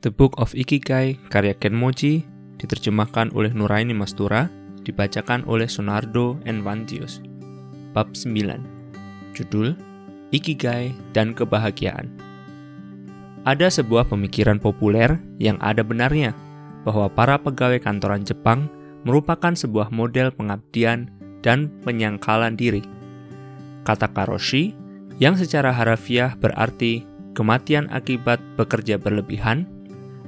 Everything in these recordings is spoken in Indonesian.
The Book of Ikigai karya Ken Moji diterjemahkan oleh Nuraini Mastura, dibacakan oleh Sonnardo Envantius. Bab 9. Judul Ikigai dan Kebahagiaan. Ada sebuah pemikiran populer yang ada benarnya bahwa para pegawai kantoran Jepang merupakan sebuah model pengabdian dan penyangkalan diri. Kata Karoshi yang secara harafiah berarti kematian akibat bekerja berlebihan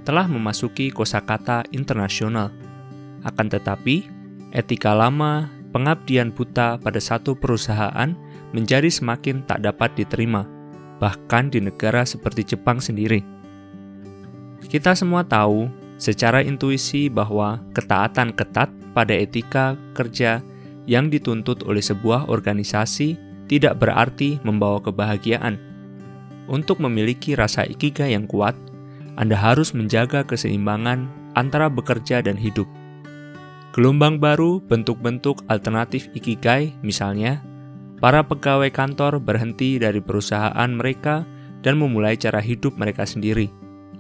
telah memasuki kosakata internasional. Akan tetapi, etika lama pengabdian buta pada satu perusahaan menjadi semakin tak dapat diterima, bahkan di negara seperti Jepang sendiri. Kita semua tahu secara intuisi bahwa ketaatan ketat pada etika kerja yang dituntut oleh sebuah organisasi tidak berarti membawa kebahagiaan. Untuk memiliki rasa ikigai yang kuat, Anda harus menjaga keseimbangan antara bekerja dan hidup. Gelombang baru bentuk-bentuk alternatif ikigai, misalnya para pegawai kantor berhenti dari perusahaan mereka dan memulai cara hidup mereka sendiri,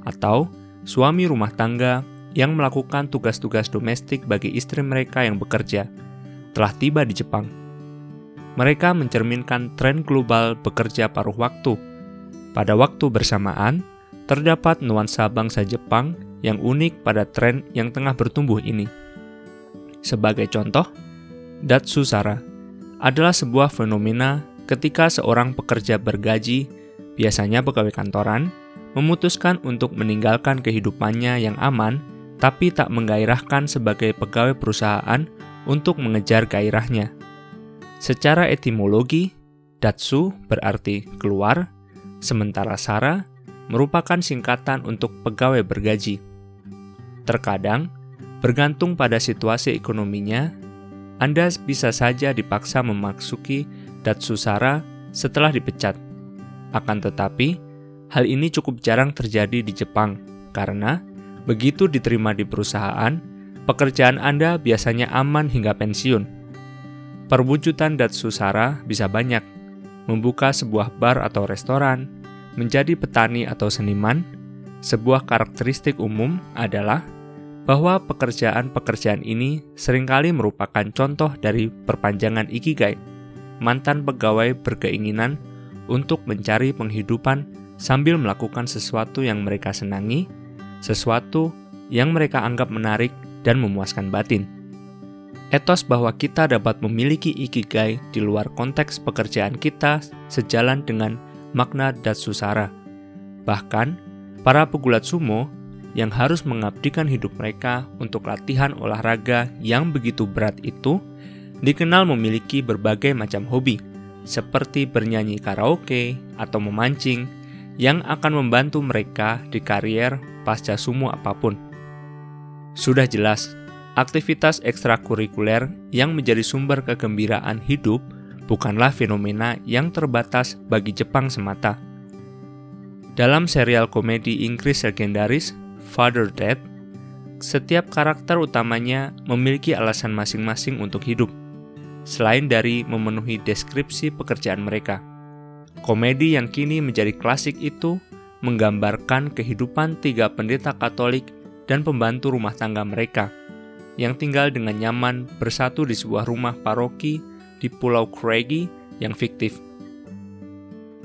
atau suami rumah tangga yang melakukan tugas-tugas domestik bagi istri mereka yang bekerja, telah tiba di Jepang. Mereka mencerminkan tren global bekerja paruh waktu. Pada waktu bersamaan, terdapat nuansa bangsa Jepang yang unik pada tren yang tengah bertumbuh ini. Sebagai contoh, Datsusara adalah sebuah fenomena ketika seorang pekerja bergaji, biasanya pegawai kantoran, memutuskan untuk meninggalkan kehidupannya yang aman, tapi tak menggairahkan sebagai pegawai perusahaan untuk mengejar gairahnya. Secara etimologi, Datsu berarti keluar, sementara Sara merupakan singkatan untuk pegawai bergaji. Terkadang, bergantung pada situasi ekonominya, Anda bisa saja dipaksa memasuki Datsusara setelah dipecat. Akan tetapi, hal ini cukup jarang terjadi di Jepang, karena begitu diterima di perusahaan, pekerjaan Anda biasanya aman hingga pensiun. Perwujudan Datsusara bisa banyak, membuka sebuah bar atau restoran, menjadi petani atau seniman. Sebuah karakteristik umum adalah bahwa pekerjaan-pekerjaan ini seringkali merupakan contoh dari perpanjangan ikigai, mantan pegawai berkeinginan untuk mencari penghidupan sambil melakukan sesuatu yang mereka senangi, sesuatu yang mereka anggap menarik dan memuaskan batin. Etos bahwa kita dapat memiliki ikigai di luar konteks pekerjaan kita sejalan dengan makna Datsusara. Bahkan, para pegulat sumo yang harus mengabdikan hidup mereka untuk latihan olahraga yang begitu berat itu, dikenal memiliki berbagai macam hobi, seperti bernyanyi karaoke atau memancing, yang akan membantu mereka di karier pasca sumo apapun. Sudah jelas, aktivitas ekstrakurikuler yang menjadi sumber kegembiraan hidup bukanlah fenomena yang terbatas bagi Jepang semata. Dalam serial komedi Inggris legendaris Father Ted, setiap karakter utamanya memiliki alasan masing-masing untuk hidup, selain dari memenuhi deskripsi pekerjaan mereka. Komedi yang kini menjadi klasik itu menggambarkan kehidupan tiga pendeta Katolik dan pembantu rumah tangga mereka, yang tinggal dengan nyaman bersatu di sebuah rumah paroki di Pulau Craigie yang fiktif.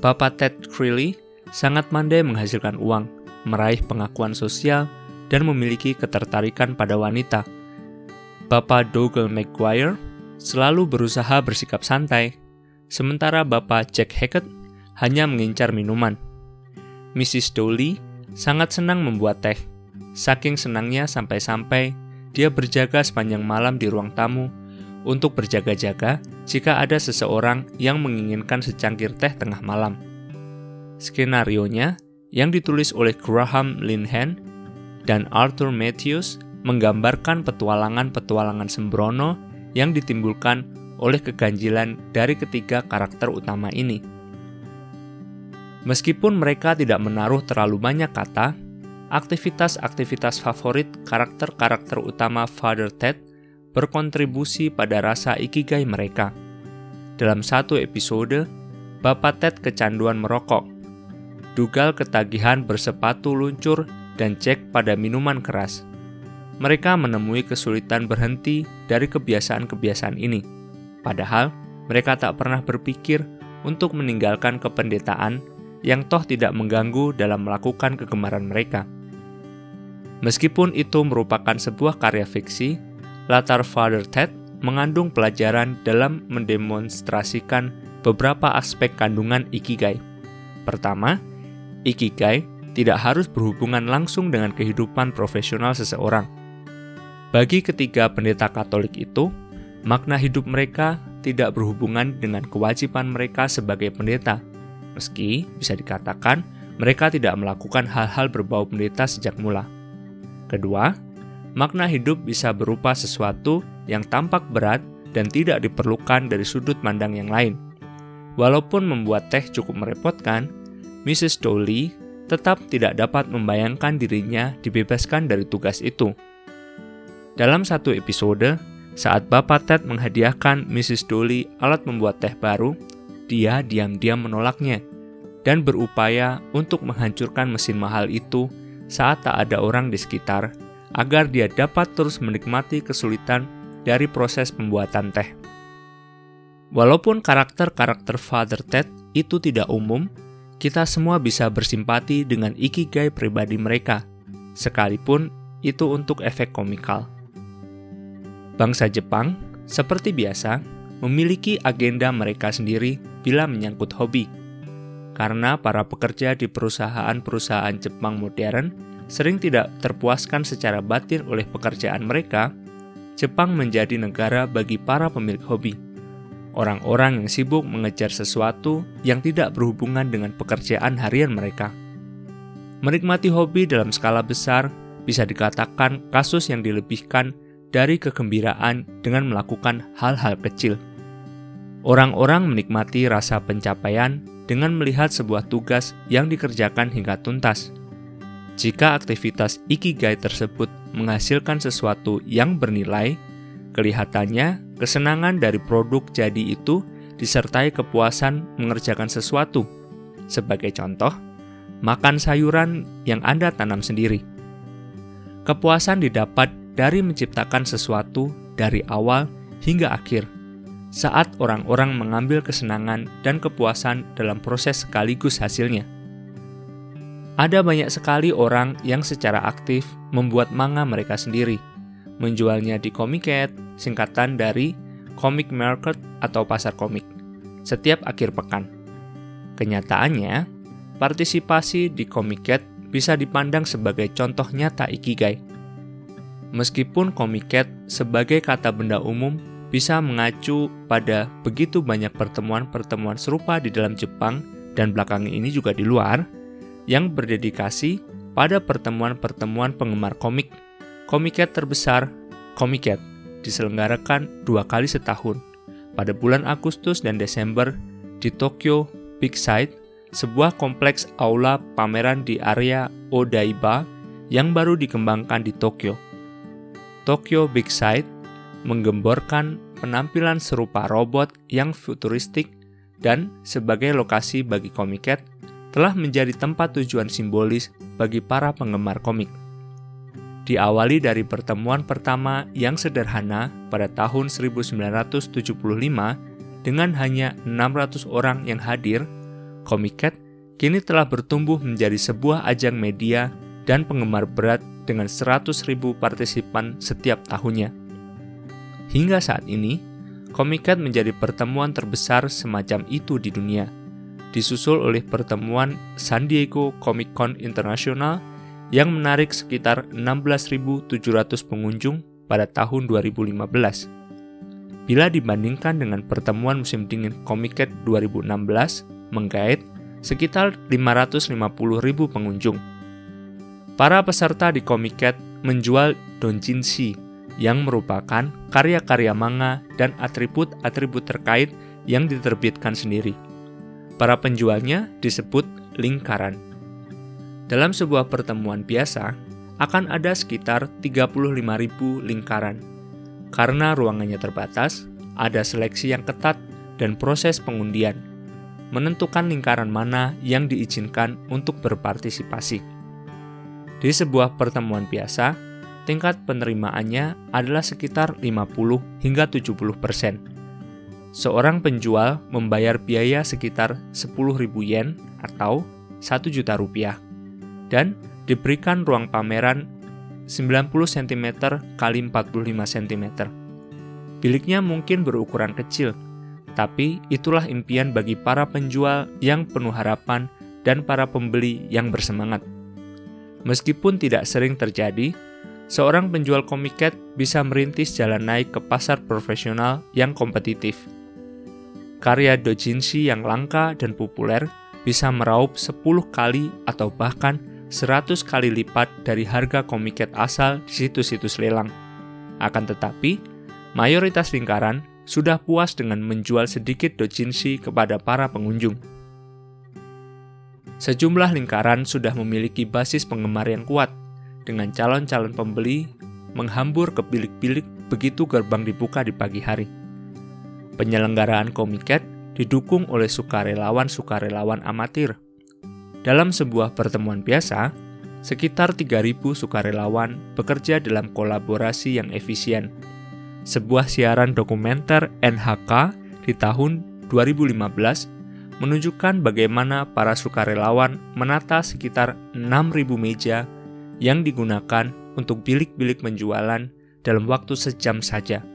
Bapak Ted Crilly sangat pandai menghasilkan uang, meraih pengakuan sosial, dan memiliki ketertarikan pada wanita. Bapak Dougal McGuire selalu berusaha bersikap santai, sementara Bapak Jack Hackett hanya mengincar minuman. Mrs. Dolly sangat senang membuat teh, saking senangnya sampai-sampai dia berjaga sepanjang malam di ruang tamu untuk berjaga-jaga jika ada seseorang yang menginginkan secangkir teh tengah malam. Skenarionya yang ditulis oleh Graham Linhan dan Arthur Matthews menggambarkan petualangan-petualangan sembrono yang ditimbulkan oleh keganjilan dari ketiga karakter utama ini. Meskipun mereka tidak menaruh terlalu banyak kata, aktivitas-aktivitas favorit karakter-karakter utama Father Ted berkontribusi pada rasa ikigai mereka. Dalam satu episode, Bapak Ted kecanduan merokok. Dougal ketagihan bersepatu luncur dan Jack pada minuman keras. Mereka menemui kesulitan berhenti dari kebiasaan-kebiasaan ini. Padahal, mereka tak pernah berpikir untuk meninggalkan kependetaan yang toh tidak mengganggu dalam melakukan kegemaran mereka. Meskipun itu merupakan sebuah karya fiksi, latar Father Ted mengandung pelajaran dalam mendemonstrasikan beberapa aspek kandungan Ikigai. Pertama, Ikigai tidak harus berhubungan langsung dengan kehidupan profesional seseorang. Bagi ketiga pendeta Katolik itu, makna hidup mereka tidak berhubungan dengan kewajiban mereka sebagai pendeta. Meski bisa dikatakan mereka tidak melakukan hal-hal berbau pendeta sejak mula. Kedua, makna hidup bisa berupa sesuatu yang tampak berat dan tidak diperlukan dari sudut pandang yang lain. Walaupun membuat teh cukup merepotkan, Mrs. Dolly tetap tidak dapat membayangkan dirinya dibebaskan dari tugas itu. Dalam satu episode, saat Bapak Ted menghadiahkan Mrs. Dolly alat membuat teh baru, dia diam-diam menolaknya dan berupaya untuk menghancurkan mesin mahal itu saat tak ada orang di sekitar agar dia dapat terus menikmati kesulitan dari proses pembuatan teh. Walaupun karakter-karakter Father Ted itu tidak umum, kita semua bisa bersimpati dengan ikigai pribadi mereka, sekalipun itu untuk efek komikal. Bangsa Jepang, seperti biasa, memiliki agenda mereka sendiri bila menyangkut hobi. Karena para pekerja di perusahaan-perusahaan Jepang modern sering tidak terpuaskan secara batin oleh pekerjaan mereka, Jepang menjadi negara bagi para pemilik hobi. Orang-orang yang sibuk mengejar sesuatu yang tidak berhubungan dengan pekerjaan harian mereka. Menikmati hobi dalam skala besar bisa dikatakan kasus yang dilebihkan dari kegembiraan dengan melakukan hal-hal kecil. Orang-orang menikmati rasa pencapaian dengan melihat sebuah tugas yang dikerjakan hingga tuntas. Jika aktivitas ikigai tersebut menghasilkan sesuatu yang bernilai, kelihatannya kesenangan dari produk jadi itu disertai kepuasan mengerjakan sesuatu. Sebagai contoh, makan sayuran yang Anda tanam sendiri. Kepuasan didapat dari menciptakan sesuatu dari awal hingga akhir. Saat orang-orang mengambil kesenangan dan kepuasan dalam proses sekaligus hasilnya. Ada banyak sekali orang yang secara aktif membuat manga mereka sendiri, menjualnya di Comic-Con, singkatan dari Comic Market atau pasar komik, setiap akhir pekan. Kenyataannya, partisipasi di Comic-Con bisa dipandang sebagai contoh nyata ikigai. Meskipun Comic-Con sebagai kata benda umum bisa mengacu pada begitu banyak pertemuan-pertemuan serupa di dalam Jepang dan belakangan ini juga di luar, yang berdedikasi pada pertemuan-pertemuan penggemar komik, Comic-Con terbesar, Comic-Con, diselenggarakan 2 kali setahun, pada bulan Agustus dan Desember di Tokyo Big Sight, sebuah kompleks aula pameran di area Odaiba yang baru dikembangkan di Tokyo. Tokyo Big Sight menggemborkan penampilan serupa robot yang futuristik dan sebagai lokasi bagi Comic-Con telah menjadi tempat tujuan simbolis bagi para penggemar komik. Diawali dari pertemuan pertama yang sederhana pada tahun 1975 dengan hanya 600 orang yang hadir, Comic-Con kini telah bertumbuh menjadi sebuah ajang media dan penggemar berat dengan 100.000 partisipan setiap tahunnya. Hingga saat ini, Comic-Con menjadi pertemuan terbesar semacam itu di dunia, disusul oleh pertemuan San Diego Comic-Con Internasional yang menarik sekitar 16.700 pengunjung pada tahun 2015. Bila dibandingkan dengan pertemuan musim dingin Comic-Con 2016, menggait sekitar 550.000 pengunjung. Para peserta di Comic-Con menjual doujinshi, yang merupakan karya-karya manga dan atribut-atribut terkait yang diterbitkan sendiri. Para penjualnya disebut lingkaran. Dalam sebuah pertemuan biasa, akan ada sekitar 35.000 lingkaran. Karena ruangannya terbatas, ada seleksi yang ketat dan proses pengundian. menentukan lingkaran mana yang diizinkan untuk berpartisipasi. Di sebuah pertemuan biasa, tingkat penerimaannya adalah sekitar 50 hingga 70%. Seorang penjual membayar biaya sekitar 10.000 yen atau 1 juta rupiah, dan diberikan ruang pameran 90 cm x 45 cm. Biliknya mungkin berukuran kecil, tapi itulah impian bagi para penjual yang penuh harapan dan para pembeli yang bersemangat. Meskipun tidak sering terjadi, seorang penjual Comiket bisa merintis jalan naik ke pasar profesional yang kompetitif. Karya doujinshi yang langka dan populer bisa meraup 10 kali atau bahkan 100 kali lipat dari harga Comiket asal di situs-situs lelang. Akan tetapi, mayoritas lingkaran sudah puas dengan menjual sedikit doujinshi kepada para pengunjung. Sejumlah lingkaran sudah memiliki basis penggemar yang kuat, dengan calon-calon pembeli menghambur ke bilik-bilik begitu gerbang dibuka di pagi hari. Penyelenggaraan Comiket didukung oleh sukarelawan-sukarelawan amatir. Dalam sebuah pertemuan biasa, sekitar 3.000 sukarelawan bekerja dalam kolaborasi yang efisien. Sebuah siaran dokumenter NHK di tahun 2015 menunjukkan bagaimana para sukarelawan menata sekitar 6.000 meja yang digunakan untuk bilik-bilik penjualan dalam waktu sejam saja.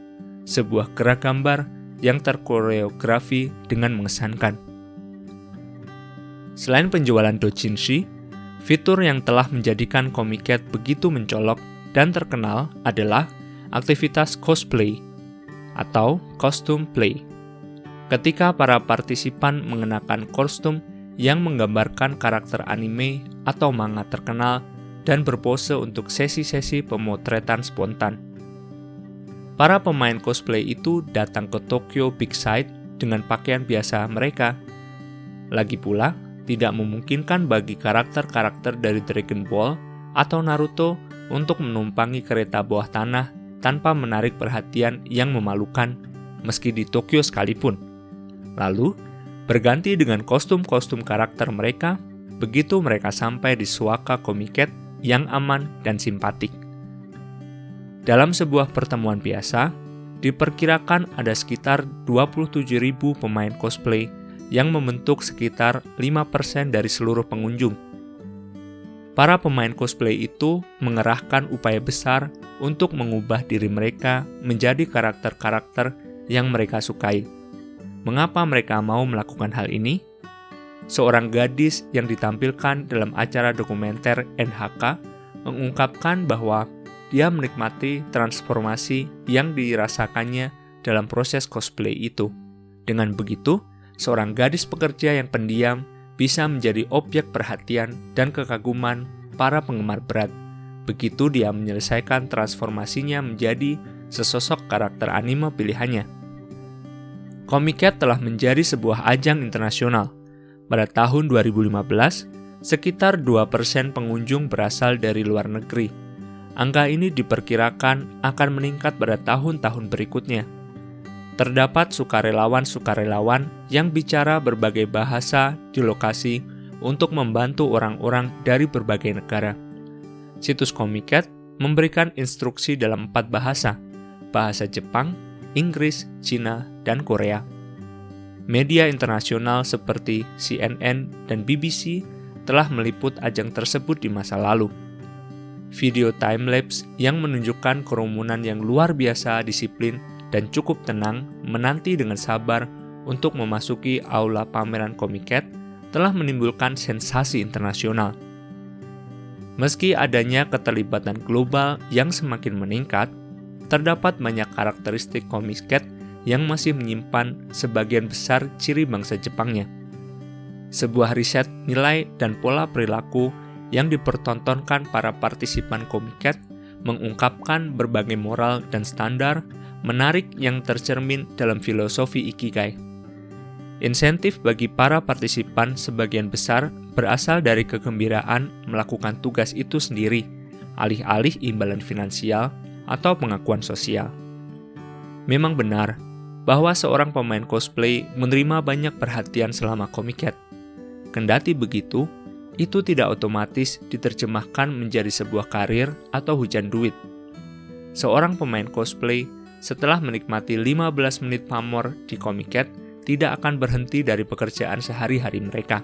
Sebuah gerak gambar yang terkoreografi dengan mengesankan. Selain penjualan doujinshi, fitur yang telah menjadikan Comiket begitu mencolok dan terkenal adalah aktivitas cosplay atau costume play, ketika para partisipan mengenakan kostum yang menggambarkan karakter anime atau manga terkenal dan berpose untuk sesi-sesi pemotretan spontan. Para pemain cosplay itu datang ke Tokyo Big Sight dengan pakaian biasa mereka. Lagi pula, tidak memungkinkan bagi karakter-karakter dari Dragon Ball atau Naruto untuk menumpangi kereta bawah tanah tanpa menarik perhatian yang memalukan, meski di Tokyo sekalipun. Lalu, berganti dengan kostum-kostum karakter mereka, begitu mereka sampai di suaka Comiket yang aman dan simpatik. Dalam sebuah pertemuan biasa, diperkirakan ada sekitar 27.000 pemain cosplay yang membentuk sekitar 5% dari seluruh pengunjung. Para pemain cosplay itu mengerahkan upaya besar untuk mengubah diri mereka menjadi karakter-karakter yang mereka sukai. Mengapa mereka mau melakukan hal ini? Seorang gadis yang ditampilkan dalam acara dokumenter NHK mengungkapkan bahwa dia menikmati transformasi yang dirasakannya dalam proses cosplay itu. Dengan begitu, seorang gadis pekerja yang pendiam bisa menjadi objek perhatian dan kekaguman para penggemar berat. Begitu dia menyelesaikan transformasinya menjadi sesosok karakter anime pilihannya. Comiket telah menjadi sebuah ajang internasional. Pada tahun 2015, sekitar 2% pengunjung berasal dari luar negeri. Angka ini diperkirakan akan meningkat pada tahun-tahun berikutnya. Terdapat sukarelawan-sukarelawan yang bicara berbagai bahasa di lokasi untuk membantu orang-orang dari berbagai negara. Situs Comiket memberikan instruksi dalam 4 bahasa, bahasa Jepang, Inggris, Cina, dan Korea. Media internasional seperti CNN dan BBC telah meliput ajang tersebut di masa lalu. Video timelapse yang menunjukkan kerumunan yang luar biasa disiplin dan cukup tenang menanti dengan sabar untuk memasuki aula pameran Comiket telah menimbulkan sensasi internasional. Meski adanya keterlibatan global yang semakin meningkat, terdapat banyak karakteristik Comiket yang masih menyimpan sebagian besar ciri bangsa Jepangnya. Sebuah riset nilai dan pola perilaku yang dipertontonkan para partisipan Comiket mengungkapkan berbagai moral dan standar menarik yang tercermin dalam filosofi Ikigai. Insentif bagi para partisipan sebagian besar berasal dari kegembiraan melakukan tugas itu sendiri, alih-alih imbalan finansial atau pengakuan sosial. Memang benar, bahwa seorang pemain cosplay menerima banyak perhatian selama Comic-Con. Kendati begitu, itu tidak otomatis diterjemahkan menjadi sebuah karir atau hujan duit. Seorang pemain cosplay setelah menikmati 15 menit pamor di Comic-Con tidak akan berhenti dari pekerjaan sehari-hari mereka.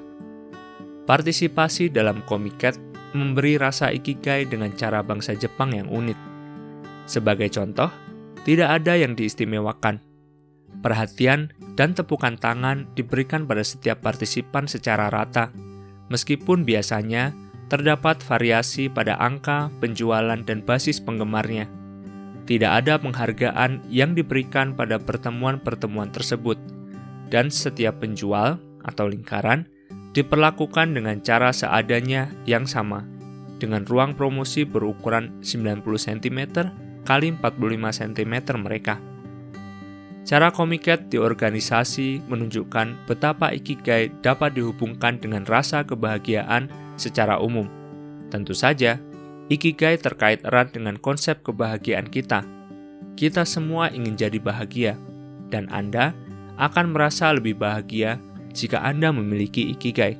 Partisipasi dalam Comic-Con memberi rasa ikigai dengan cara bangsa Jepang yang unik. Sebagai contoh, tidak ada yang diistimewakan. Perhatian dan tepukan tangan diberikan pada setiap partisipan secara rata, meskipun biasanya terdapat variasi pada angka, penjualan, dan basis penggemarnya. Tidak ada penghargaan yang diberikan pada pertemuan-pertemuan tersebut, dan setiap penjual atau lingkaran diperlakukan dengan cara seadanya yang sama, dengan ruang promosi berukuran 90 cm x 45 cm mereka. Cara Comic-Con diorganisasi menunjukkan betapa Ikigai dapat dihubungkan dengan rasa kebahagiaan secara umum. Tentu saja, Ikigai terkait erat dengan konsep kebahagiaan kita. Kita semua ingin jadi bahagia, dan Anda akan merasa lebih bahagia jika Anda memiliki Ikigai.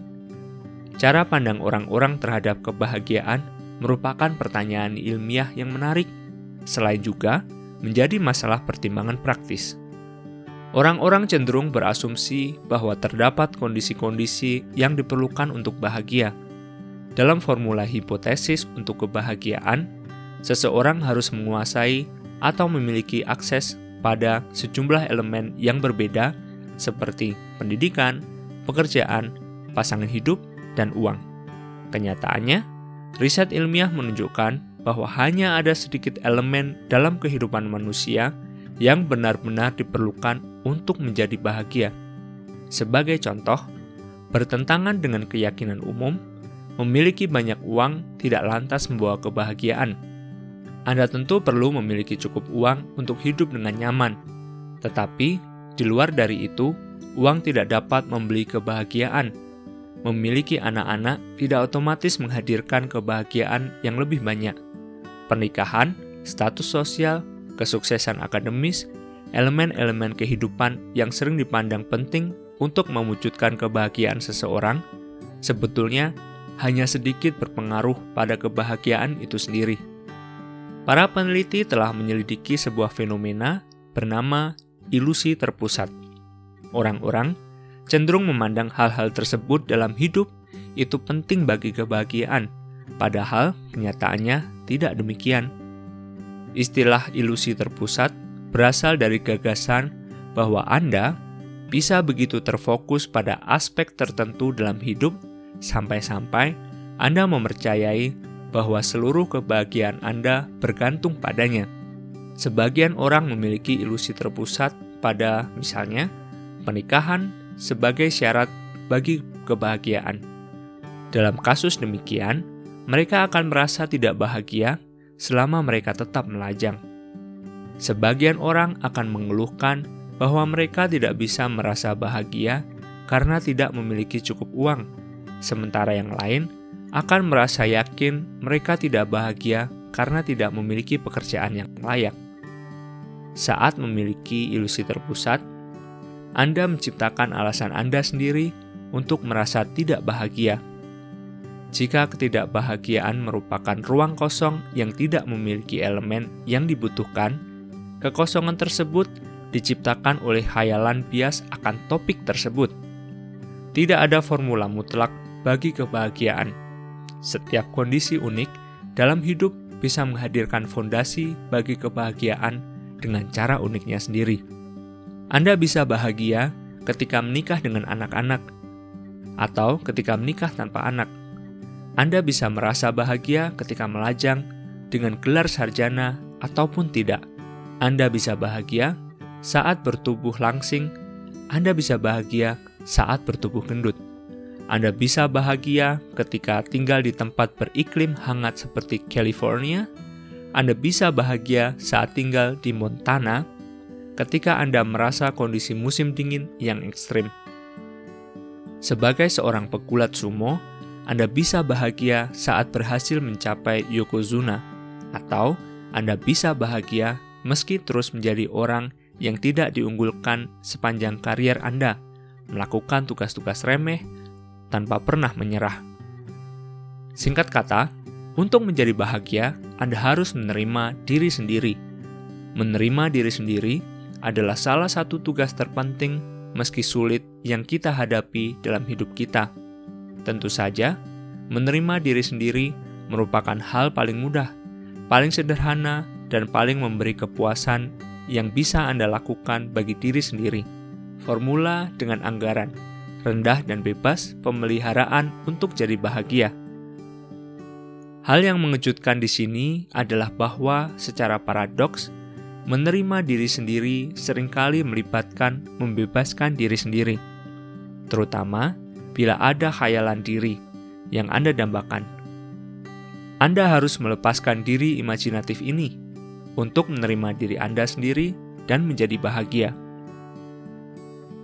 Cara pandang orang-orang terhadap kebahagiaan merupakan pertanyaan ilmiah yang menarik, selain juga menjadi masalah pertimbangan praktis. Orang-orang cenderung berasumsi bahwa terdapat kondisi-kondisi yang diperlukan untuk bahagia. Dalam formula hipotesis untuk kebahagiaan, seseorang harus menguasai atau memiliki akses pada sejumlah elemen yang berbeda seperti pendidikan, pekerjaan, pasangan hidup, dan uang. Kenyataannya, riset ilmiah menunjukkan bahwa hanya ada sedikit elemen dalam kehidupan manusia yang benar-benar diperlukan untuk menjadi bahagia. Sebagai contoh, bertentangan dengan keyakinan umum, memiliki banyak uang tidak lantas membawa kebahagiaan. Anda tentu perlu memiliki cukup uang untuk hidup dengan nyaman, tetapi di luar dari itu, uang tidak dapat membeli kebahagiaan. Memiliki anak-anak tidak otomatis menghadirkan kebahagiaan yang lebih banyak. Pernikahan, status sosial, kesuksesan akademis, elemen-elemen kehidupan yang sering dipandang penting untuk mewujudkan kebahagiaan seseorang, sebetulnya hanya sedikit berpengaruh pada kebahagiaan itu sendiri. Para peneliti telah menyelidiki sebuah fenomena bernama ilusi terpusat. Orang-orang cenderung memandang hal-hal tersebut dalam hidup itu penting bagi kebahagiaan, padahal kenyataannya tidak demikian. Istilah ilusi terpusat berasal dari gagasan bahwa Anda bisa begitu terfokus pada aspek tertentu dalam hidup sampai-sampai Anda mempercayai bahwa seluruh kebahagiaan Anda bergantung padanya. Sebagian orang memiliki ilusi terpusat pada, misalnya, pernikahan sebagai syarat bagi kebahagiaan. Dalam kasus demikian, mereka akan merasa tidak bahagia selama mereka tetap melajang. Sebagian orang akan mengeluhkan bahwa mereka tidak bisa merasa bahagia karena tidak memiliki cukup uang, sementara yang lain akan merasa yakin mereka tidak bahagia karena tidak memiliki pekerjaan yang layak. Saat memiliki ilusi terpusat, Anda menciptakan alasan Anda sendiri untuk merasa tidak bahagia. Jika ketidakbahagiaan merupakan ruang kosong yang tidak memiliki elemen yang dibutuhkan, kekosongan tersebut diciptakan oleh khayalan bias akan topik tersebut. Tidak ada formula mutlak bagi kebahagiaan. Setiap kondisi unik dalam hidup bisa menghadirkan fondasi bagi kebahagiaan dengan cara uniknya sendiri. Anda bisa bahagia ketika menikah dengan anak-anak, atau ketika menikah tanpa anak. Anda bisa merasa bahagia ketika melajang dengan gelar sarjana ataupun tidak. Anda bisa bahagia saat bertubuh langsing, Anda bisa bahagia saat bertubuh gendut. Anda bisa bahagia ketika tinggal di tempat beriklim hangat seperti California. Anda bisa bahagia saat tinggal di Montana ketika Anda merasa kondisi musim dingin yang ekstrim. Sebagai seorang pegulat sumo, Anda bisa bahagia saat berhasil mencapai Yokozuna, atau Anda bisa bahagia meski terus menjadi orang yang tidak diunggulkan sepanjang karier Anda, melakukan tugas-tugas remeh tanpa pernah menyerah. Singkat kata, untuk menjadi bahagia, Anda harus menerima diri sendiri. Menerima diri sendiri adalah salah satu tugas terpenting meski sulit yang kita hadapi dalam hidup kita. Tentu saja, menerima diri sendiri merupakan hal paling mudah, paling sederhana, dan paling memberi kepuasan yang bisa Anda lakukan bagi diri sendiri. Formula dengan anggaran, rendah dan bebas, pemeliharaan untuk jadi bahagia. Hal yang mengejutkan di sini adalah bahwa secara paradoks, menerima diri sendiri seringkali melibatkan membebaskan diri sendiri, terutama bila ada khayalan diri yang Anda dambakan. Anda harus melepaskan diri imajinatif ini untuk menerima diri Anda sendiri dan menjadi bahagia.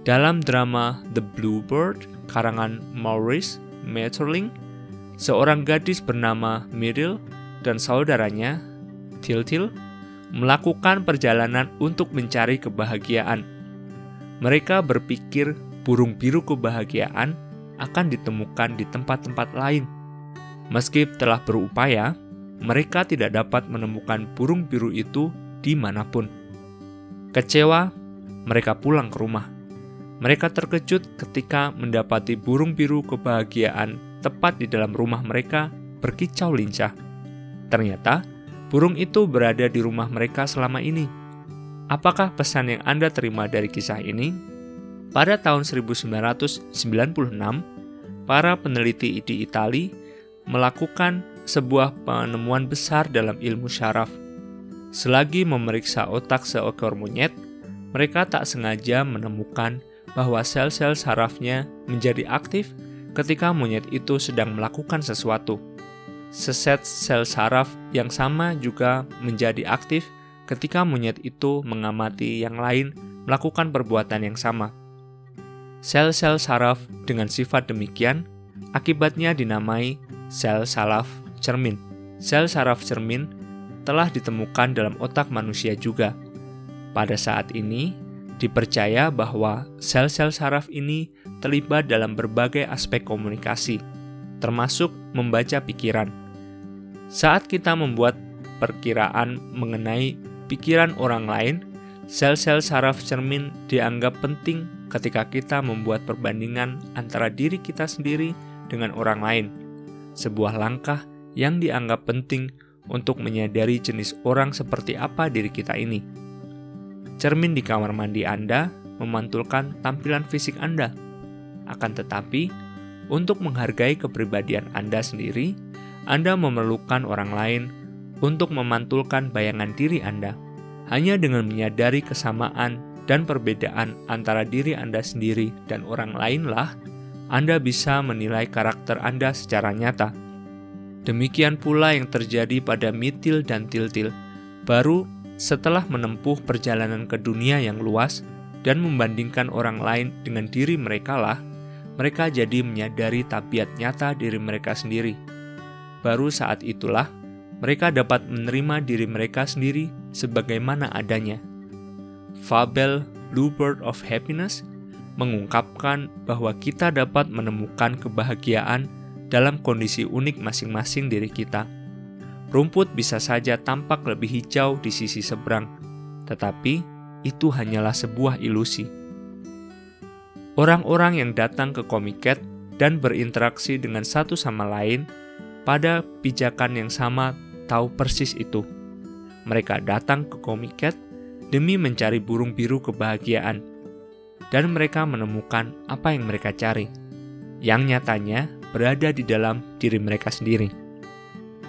Dalam drama The Bluebird karangan Maurice Maeterlinck, seorang gadis bernama Myrtle dan saudaranya Tyltyl melakukan perjalanan untuk mencari kebahagiaan. Mereka berpikir burung biru kebahagiaan akan ditemukan di tempat-tempat lain. Meski telah berupaya, mereka tidak dapat menemukan burung biru itu dimanapun. Kecewa, mereka pulang ke rumah. Mereka terkejut ketika mendapati burung biru kebahagiaan tepat di dalam rumah mereka berkicau lincah. Ternyata, burung itu berada di rumah mereka selama ini. Apakah pesan yang Anda terima dari kisah ini? Pada tahun 1996, para peneliti di Italia melakukan sebuah penemuan besar dalam ilmu syaraf. Selagi memeriksa otak seekor monyet, mereka tak sengaja menemukan bahwa sel-sel sarafnya menjadi aktif ketika monyet itu sedang melakukan sesuatu. Seset sel saraf yang sama juga menjadi aktif ketika monyet itu mengamati yang lain melakukan perbuatan yang sama. Sel-sel saraf dengan sifat demikian akibatnya dinamai sel saraf cermin. Sel saraf cermin telah ditemukan dalam otak manusia juga. Pada saat ini, dipercaya bahwa sel-sel saraf ini terlibat dalam berbagai aspek komunikasi, termasuk membaca pikiran. Saat kita membuat perkiraan mengenai pikiran orang lain, sel-sel saraf cermin dianggap penting ketika kita membuat perbandingan antara diri kita sendiri dengan orang lain. Sebuah langkah yang dianggap penting untuk menyadari jenis orang seperti apa diri kita ini. Cermin di kamar mandi Anda memantulkan tampilan fisik Anda. Akan tetapi, untuk menghargai kepribadian Anda sendiri, Anda memerlukan orang lain untuk memantulkan bayangan diri Anda. Hanya dengan menyadari kesamaan dan perbedaan antara diri Anda sendiri dan orang lainlah Anda bisa menilai karakter Anda secara nyata. Demikian pula yang terjadi pada Myrtle dan Tyltyl. Baru setelah menempuh perjalanan ke dunia yang luas dan membandingkan orang lain dengan diri mereka lah, mereka jadi menyadari tabiat nyata diri mereka sendiri. Baru saat itulah, mereka dapat menerima diri mereka sendiri sebagaimana adanya. Fabel Bluebird of Happiness mengungkapkan bahwa kita dapat menemukan kebahagiaan dalam kondisi unik masing-masing diri kita. Rumput bisa saja tampak lebih hijau di sisi seberang, tetapi itu hanyalah sebuah ilusi. Orang-orang yang datang ke Comic-Con dan berinteraksi dengan satu sama lain pada pijakan yang sama tahu persis itu. Mereka datang ke Comic-Con demi mencari burung biru kebahagiaan, dan mereka menemukan apa yang mereka cari, yang nyatanya berada di dalam diri mereka sendiri.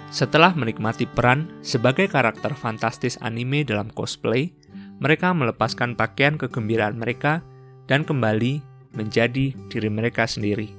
Setelah menikmati peran sebagai karakter fantastis anime dalam cosplay, mereka melepaskan pakaian kegembiraan mereka dan kembali menjadi diri mereka sendiri.